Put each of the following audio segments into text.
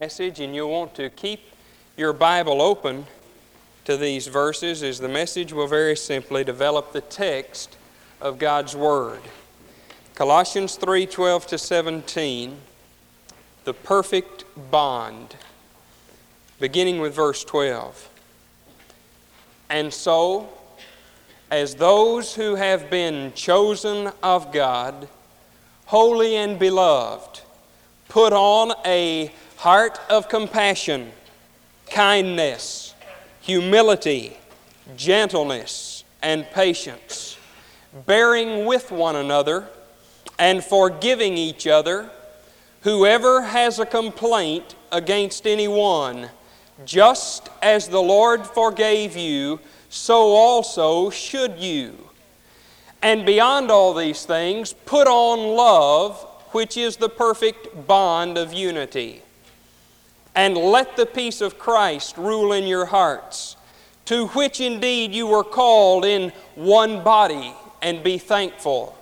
passage, and you'll want to keep your Bible open to these verses, as the message will very simply develop the text of God's Word. Colossians 3:12 to 17, the perfect bond, beginning with verse 12. And so, as those who have been chosen of God, holy and beloved, put on a heart of compassion, kindness, humility, gentleness, and patience, bearing with one another and forgiving each other, whoever has a complaint against anyone, just as the Lord forgave you, so also should you. And beyond all these things, put on love, which is the perfect bond of unity. And let the peace of Christ rule in your hearts, to which indeed you were called in one body, and be thankful.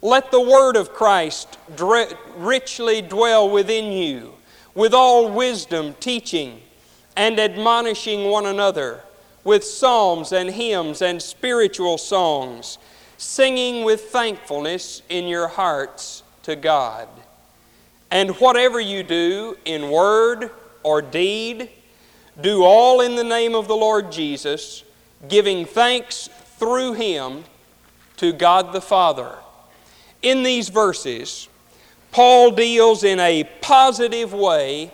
Let the word of Christ richly dwell within you, with all wisdom, teaching, and admonishing one another, with psalms and hymns and spiritual songs, singing with thankfulness in your hearts to God. And whatever you do, in word or deed, do all in the name of the Lord Jesus, giving thanks through Him to God the Father. In these verses, Paul deals in a positive way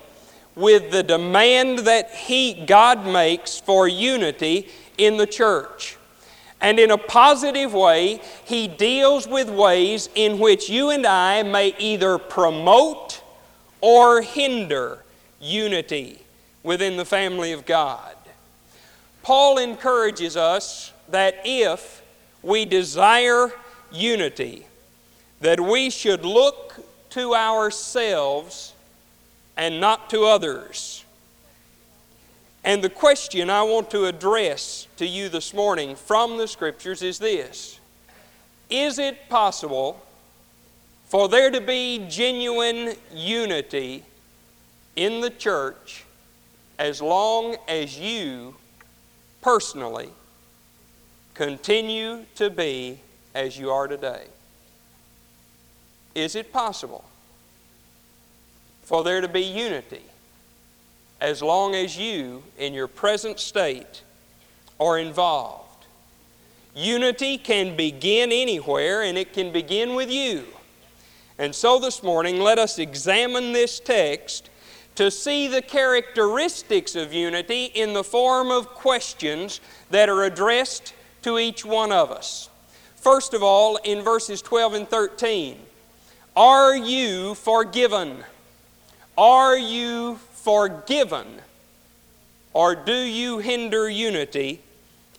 with the demand that God makes for unity in the church. And in a positive way, he deals with ways in which you and I may either promote or hinder unity within the family of God. Paul encourages us that if we desire unity, that we should look to ourselves and not to others. And the question I want to address to you this morning from the Scriptures is this: is it possible for there to be genuine unity in the church as long as you personally continue to be as you are today? Is it possible for there to be unity as long as you, in your present state, are involved? Unity can begin anywhere, and it can begin with you. And so this morning, let us examine this text to see the characteristics of unity in the form of questions that are addressed to each one of us. First of all, in verses 12 and 13, are you forgiven? Are you forgiven, or do you hinder unity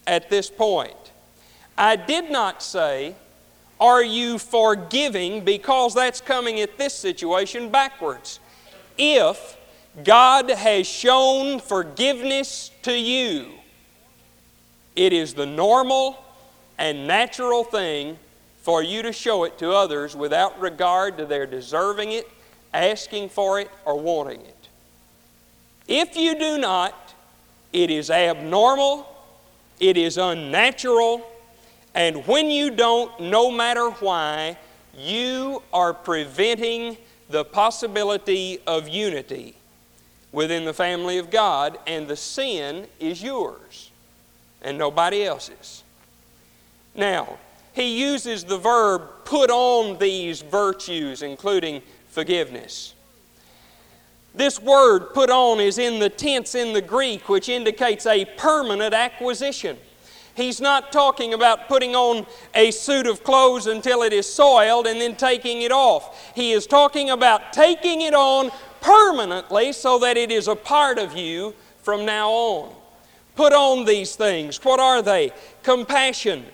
at this point? I did not say, are you forgiving, because that's coming at this situation backwards. If God has shown forgiveness to you, it is the normal and natural thing for you to show it to others without regard to their deserving it, asking for it, or wanting it. If you do not, it is abnormal, it is unnatural, and when you don't, no matter why, you are preventing the possibility of unity within the family of God, and the sin is yours and nobody else's. Now, he uses the verb put on these virtues, including forgiveness. This word, put on, is in the tense in the Greek, which indicates a permanent acquisition. He's not talking about putting on a suit of clothes until it is soiled and then taking it off. He is talking about taking it on permanently so that it is a part of you from now on. Put on these things. What are they? Compassion.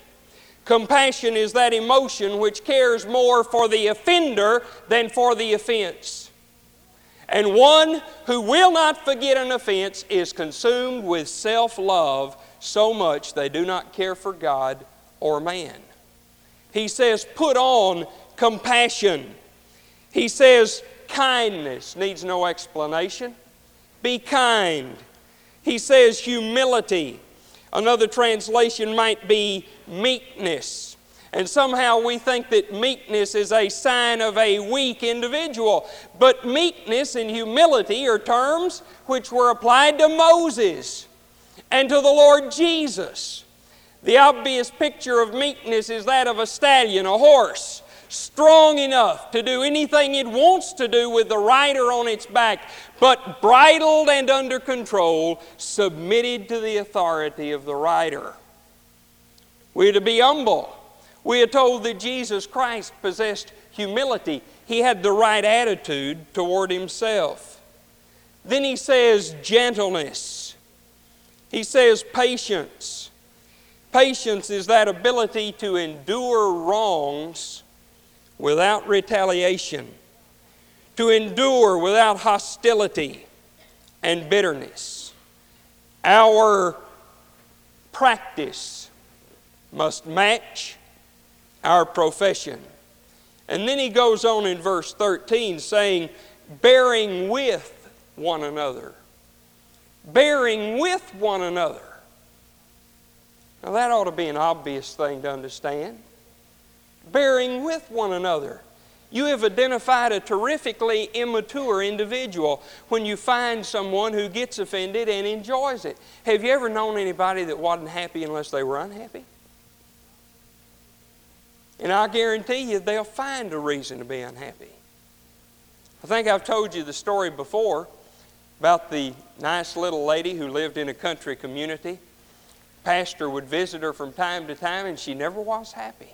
Compassion is that emotion which cares more for the offender than for the offense. And one who will not forget an offense is consumed with self-love so much they do not care for God or man. He says, put on compassion. He says, Kindness needs no explanation. Be kind. He says humility. Another translation might be meekness. And somehow we think that meekness is a sign of a weak individual. But meekness and humility are terms which were applied to Moses and to the Lord Jesus. The obvious picture of meekness is that of a stallion, a horse, strong enough to do anything it wants to do with the rider on its back, but bridled and under control, submitted to the authority of the rider. We're to be humble. We are told that Jesus Christ possessed humility. He had the right attitude toward himself. Then he says gentleness. He says patience. Patience is that ability to endure wrongs without retaliation, to endure without hostility and bitterness. Our practice must match our profession. And then he goes on in verse 13 saying, bearing with one another. Bearing with one another. Now that ought to be an obvious thing to understand. Bearing with one another. You have identified a terrifically immature individual when you find someone who gets offended and enjoys it. Have you ever known anybody that wasn't happy unless they were unhappy? And I guarantee you they'll find a reason to be unhappy. I think I've told you the story before about the nice little lady who lived in a country community. Pastor would visit her from time to time and she never was happy.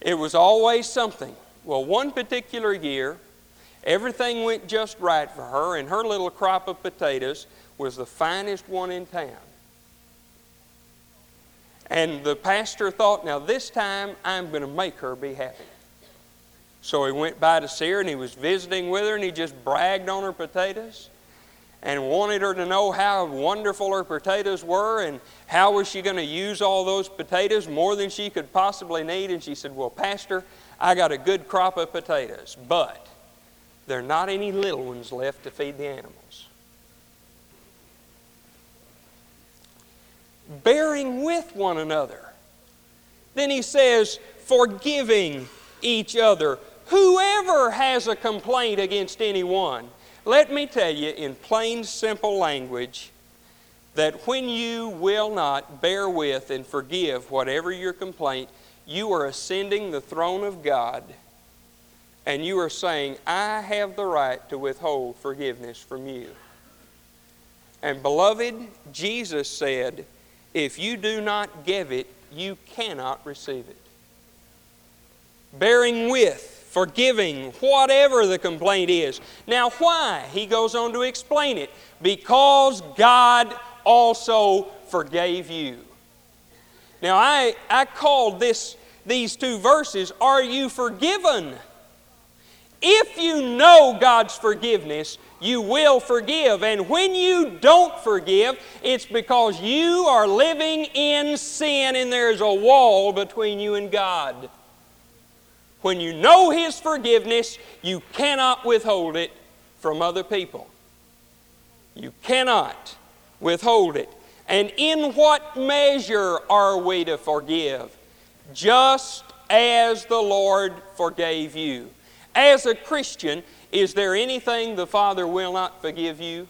It was always something. Well, one particular year, everything went just right for her and her little crop of potatoes was the finest one in town. And the pastor thought, now this time I'm going to make her be happy. So he went by to see her and he was visiting with her and he just bragged on her potatoes and wanted her to know how wonderful her potatoes were and how was she going to use all those potatoes, more than she could possibly need. And she said, well, Pastor, I got a good crop of potatoes, but there are not any little ones left to feed the animals. Bearing with one another. Then he says, forgiving each other. Whoever has a complaint against anyone, let me tell you in plain, simple language, that when you will not bear with and forgive whatever your complaint, you are ascending the throne of God and you are saying, I have the right to withhold forgiveness from you. And beloved, Jesus said, if you do not give it, you cannot receive it. Bearing with, forgiving, whatever the complaint is. Now why? He goes on to explain it. Because God also forgave you. Now I called these two verses, are you forgiven? If you know God's forgiveness, you will forgive. And when you don't forgive, it's because you are living in sin and there's a wall between you and God. When you know His forgiveness, you cannot withhold it from other people. You cannot withhold it. And in what measure are we to forgive? Just as the Lord forgave you. As a Christian, is there anything the Father will not forgive you?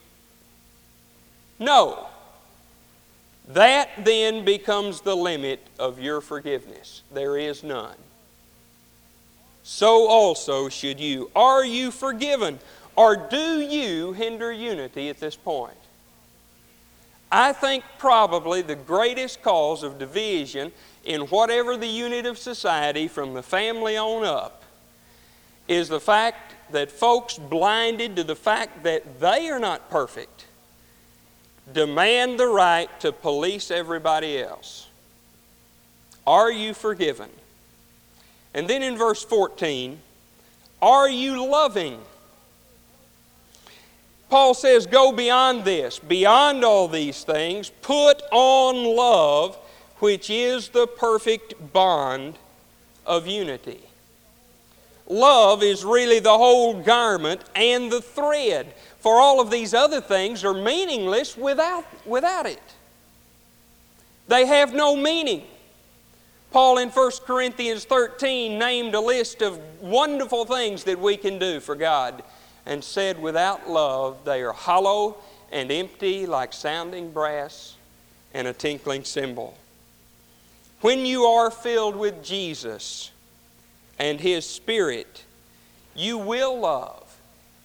No. That then becomes the limit of your forgiveness. There is none. So also should you. Are you forgiven? Or do you hinder unity at this point? I think probably the greatest cause of division in whatever the unit of society from the family on up is the fact that folks blinded to the fact that they are not perfect demand the right to police everybody else. Are you forgiven? And then in verse 14, are you loving? Paul says, go beyond this, beyond all these things, put on love, which is the perfect bond of unity. love is really the whole garment and the thread. For all of these other things are meaningless without it. They have no meaning. Paul in 1 Corinthians 13 named a list of wonderful things that we can do for God and said, without love they are hollow and empty like sounding brass and a tinkling cymbal. When you are filled with Jesus and His Spirit, you will love.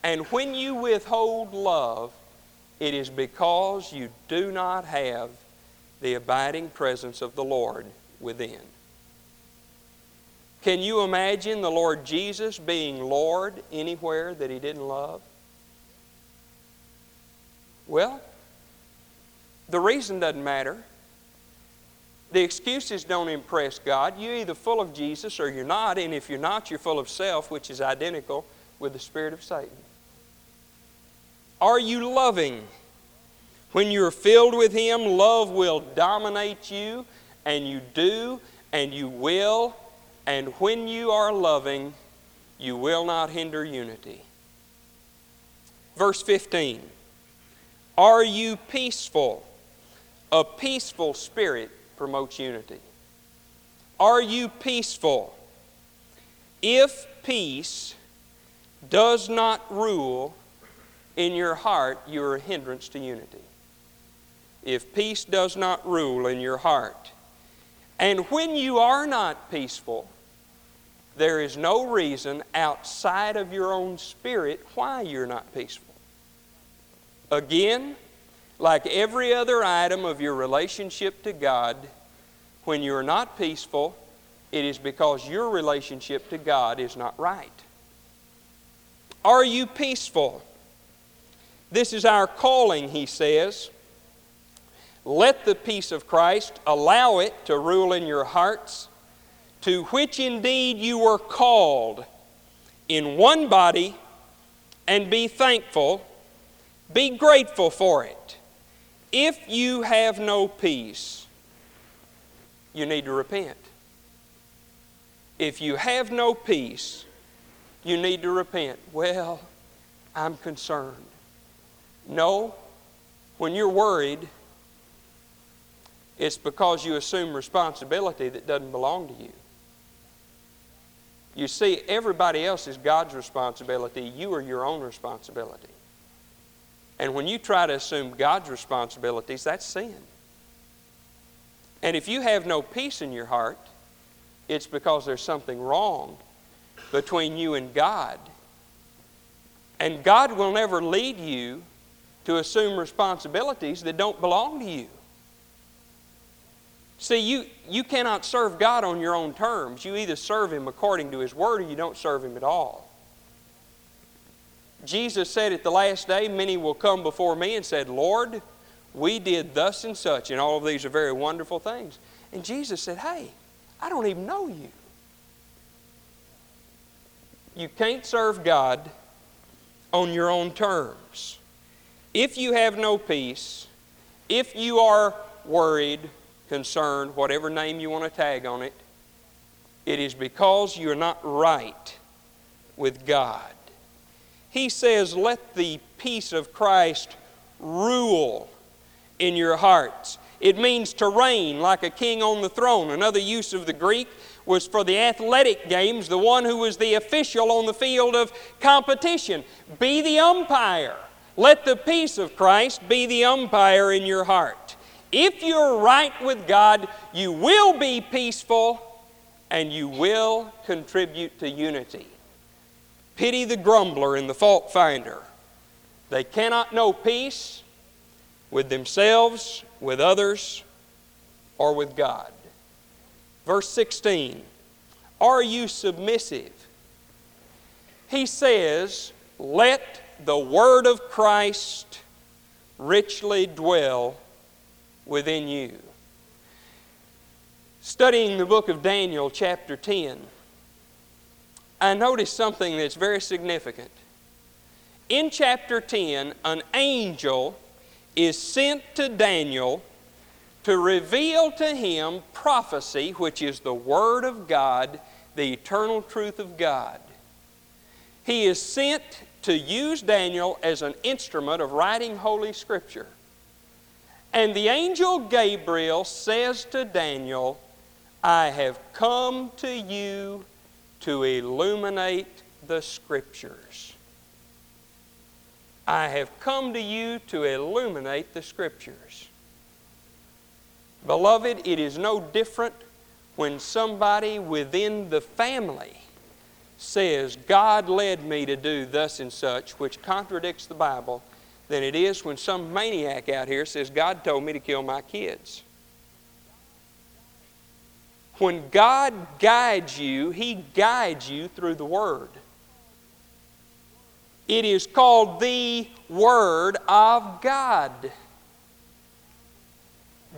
And when you withhold love, it is because you do not have the abiding presence of the Lord within. Can you imagine the Lord Jesus being Lord anywhere that He didn't love? Well, the reason doesn't matter. The excuses don't impress God. You're either full of Jesus or you're not, and if you're not, you're full of self, which is identical with the spirit of Satan. Are you loving? When you're filled with Him, love will dominate you, and you do, and you will, and when you are loving, you will not hinder unity. Verse 15, are you peaceful? A peaceful spirit promotes unity. Are you peaceful? If peace does not rule in your heart, you are a hindrance to unity. If peace does not rule in your heart. And when you are not peaceful, there is no reason outside of your own spirit why you're not peaceful. Again, like every other item of your relationship to God, when you're not peaceful, it is because your relationship to God is not right. Are you peaceful? This is our calling, he says. Let the peace of Christ, allow it to rule in your hearts, to which indeed you were called in one body, and be thankful, be grateful for it. If you have no peace, you need to repent. If you have no peace, you need to repent. Well, I'm concerned. No, when you're worried, it's because you assume responsibility that doesn't belong to you. You see, everybody else is God's responsibility. You are your own responsibility. And when you try to assume God's responsibilities, that's sin. And if you have no peace in your heart, it's because there's something wrong between you and God. And God will never lead you to assume responsibilities that don't belong to you. See, you cannot serve God on your own terms. You either serve Him according to His Word or you don't serve Him at all. Jesus said at the last day, many will come before me and said, Lord, we did thus and such, and all of these are very wonderful things. And Jesus said, hey, I don't even know you. You can't serve God on your own terms. If you have no peace, if you are worried, concerned, whatever name you want to tag on it, it is because you're not right with God. He says, let the peace of Christ rule in your hearts. It means to reign like a king on the throne. Another use of the Greek was for the athletic games, the one who was the official on the field of competition. Be the umpire. Let the peace of Christ be the umpire in your heart. If you're right with God, you will be peaceful and you will contribute to unity. Pity the grumbler and the fault finder. They cannot know peace with themselves, with others, or with God. Verse 16, are you submissive? He says, let the Word of Christ richly dwell within you. Studying the book of Daniel, chapter 10, I noticed something that's very significant. In chapter 10, an angel is sent to Daniel to reveal to him prophecy, which is the Word of God, the eternal truth of God. He is sent to use Daniel as an instrument of writing Holy Scripture. And the angel Gabriel says to Daniel, I have come to you to illuminate the Scriptures. I have come to you to illuminate the Scriptures. Beloved, it is no different when somebody within the family says, God led me to do thus and such, which contradicts the Bible, than it is when some maniac out here says, God told me to kill my kids. When God guides you, He guides you through the Word. It is called the Word of God.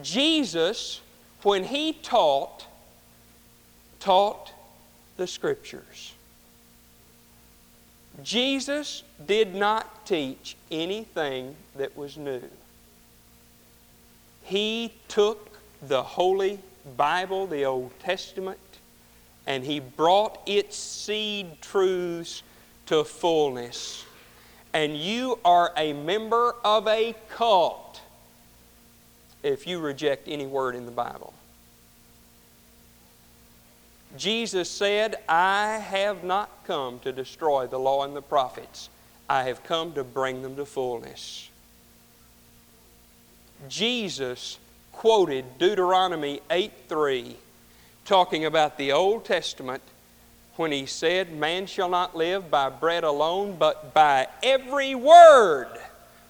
Jesus, when He taught the Scriptures. Jesus did not teach anything that was new. He took the Holy Bible, the Old Testament, and He brought its seed truths to fullness. And you are a member of a cult if you reject any word in the Bible. Jesus said, I have not come to destroy the law and the prophets. I have come to bring them to fullness. Jesus quoted Deuteronomy 8:3, talking about the Old Testament, when He said, man shall not live by bread alone, but by every word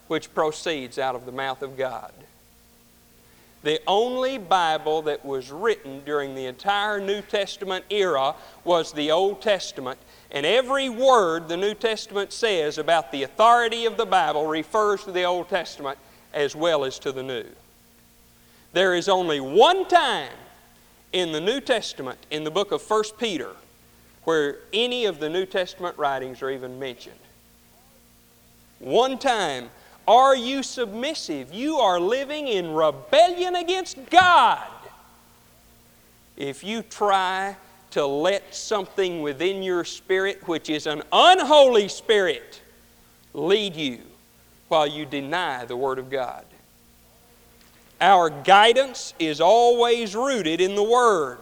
which proceeds out of the mouth of God. The only Bible that was written during the entire New Testament era was the Old Testament. And every word the New Testament says about the authority of the Bible refers to the Old Testament as well as to the New. There is only one time in the New Testament, in the book of 1 Peter, where any of the New Testament writings are even mentioned. One time. Are you submissive? You are living in rebellion against God if you try to let something within your spirit, which is an unholy spirit, lead you while you deny the Word of God. Our guidance is always rooted in the Word.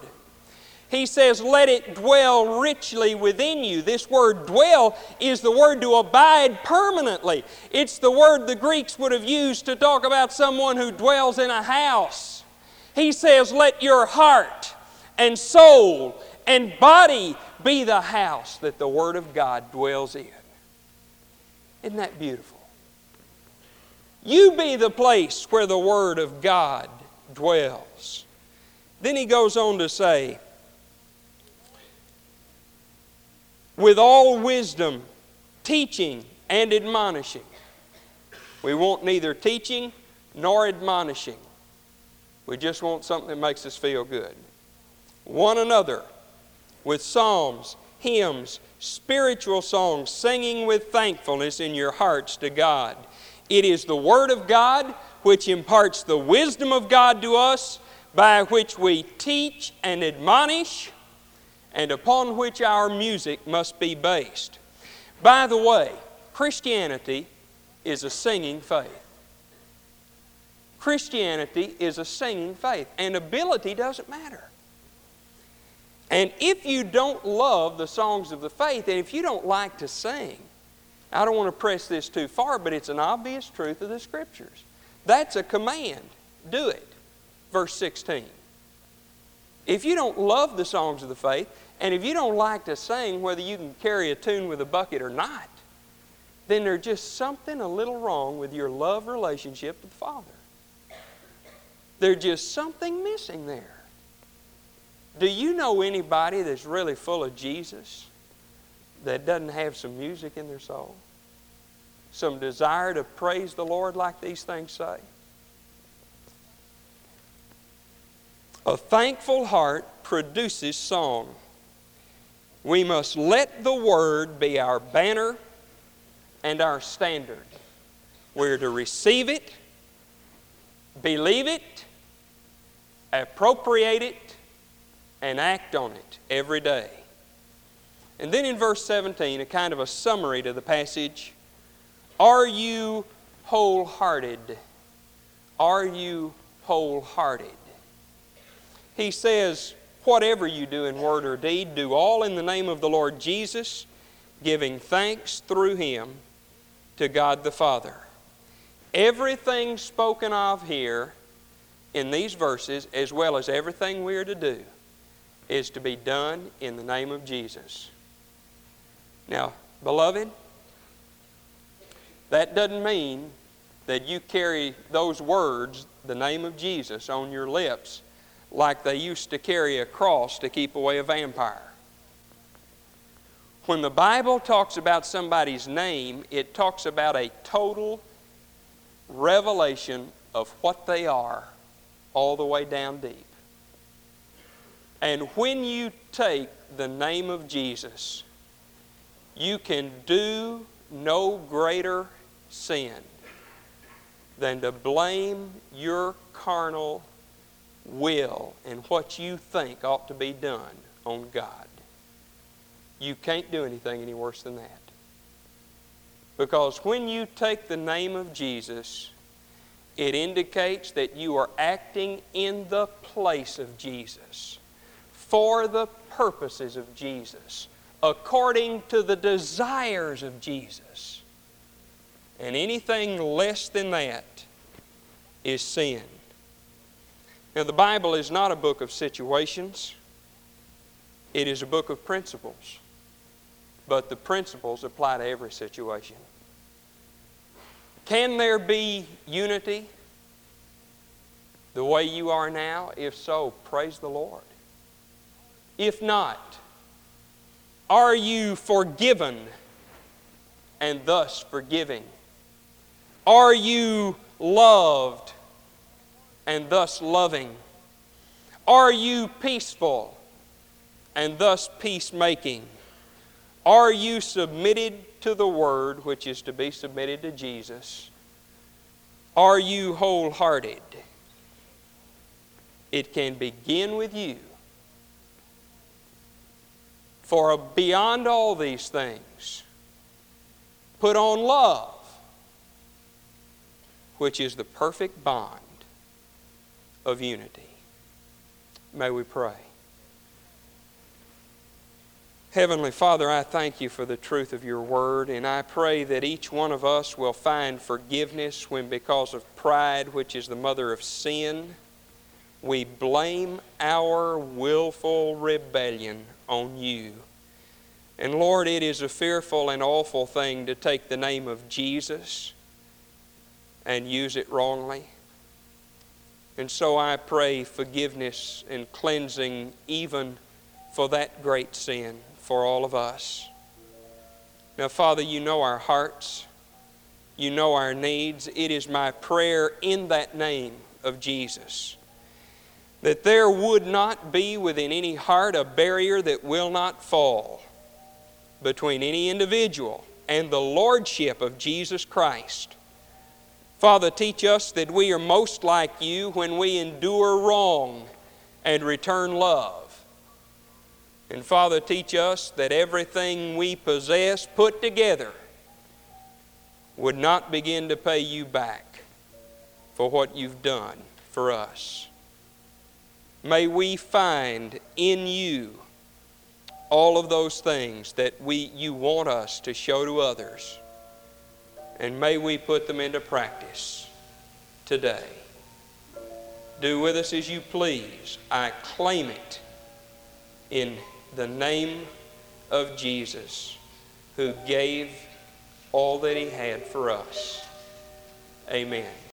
He says, let it dwell richly within you. This word dwell is the word to abide permanently. It's the word the Greeks would have used to talk about someone who dwells in a house. He says, let your heart and soul and body be the house that the Word of God dwells in. Isn't that beautiful? You be the place where the Word of God dwells. Then he goes on to say, with all wisdom, teaching and admonishing. We want neither teaching nor admonishing. We just want something that makes us feel good. One another with psalms, hymns, spiritual songs, singing with thankfulness in your hearts to God. It is the Word of God which imparts the wisdom of God to us, by which we teach and admonish, and upon which our music must be based. By the way, Christianity is a singing faith. Christianity is a singing faith, and ability doesn't matter. And if you don't love the songs of the faith, and if you don't like to sing, I don't want to press this too far, but it's an obvious truth of the Scriptures. That's a command. Do it. Verse 16. If you don't love the songs of the faith, and if you don't like to sing, whether you can carry a tune with a bucket or not, then there's just something a little wrong with your love relationship with the Father. There's just something missing there. Do you know anybody that's really full of Jesus that doesn't have some music in their soul? Some desire to praise the Lord like these things say? A thankful heart produces song. We must let the Word be our banner and our standard. We're to receive it, believe it, appropriate it, and act on it every day. And then in verse 17, a kind of a summary to the passage. Are you wholehearted? Are you wholehearted? He says, whatever you do in word or deed, do all in the name of the Lord Jesus, giving thanks through Him to God the Father. Everything spoken of here in these verses, as well as everything we are to do, is to be done in the name of Jesus. Now, beloved, that doesn't mean that you carry those words, the name of Jesus, on your lips like they used to carry a cross to keep away a vampire. When the Bible talks about somebody's name, it talks about a total revelation of what they are all the way down deep. And when you take the name of Jesus, you can do no greater sin than to blame your carnal will and what you think ought to be done on God. You can't do anything any worse than that. Because when you take the name of Jesus, it indicates that you are acting in the place of Jesus, for the purposes of Jesus, according to the desires of Jesus. And anything less than that is sin. Now, the Bible is not a book of situations. It is a book of principles. But the principles apply to every situation. Can there be unity the way you are now? If so, praise the Lord. If not, are you forgiven and thus forgiving? Are you loved and thus loving? Are you peaceful and thus peacemaking? Are you submitted to the Word, which is to be submitted to Jesus? Are you wholehearted? It can begin with you. For beyond all these things, put on love, which is the perfect bond of unity. May we pray. Heavenly Father, I thank You for the truth of Your Word, and I pray that each one of us will find forgiveness when, because of pride, which is the mother of sin, we blame our willful rebellion on You. And Lord, it is a fearful and awful thing to take the name of Jesus and use it wrongly. And so I pray forgiveness and cleansing even for that great sin, for all of us. Now, Father, You know our hearts. You know our needs. It is my prayer in that name of Jesus that there would not be within any heart a barrier that will not fall between any individual and the Lordship of Jesus Christ. Father, teach us that we are most like You when we endure wrong and return love. And Father, teach us that everything we possess put together would not begin to pay You back for what You've done for us. May we find in You all of those things that You want us to show to others. And may we put them into practice today. Do with us as You please. I claim it in the name of Jesus, who gave all that He had for us. Amen.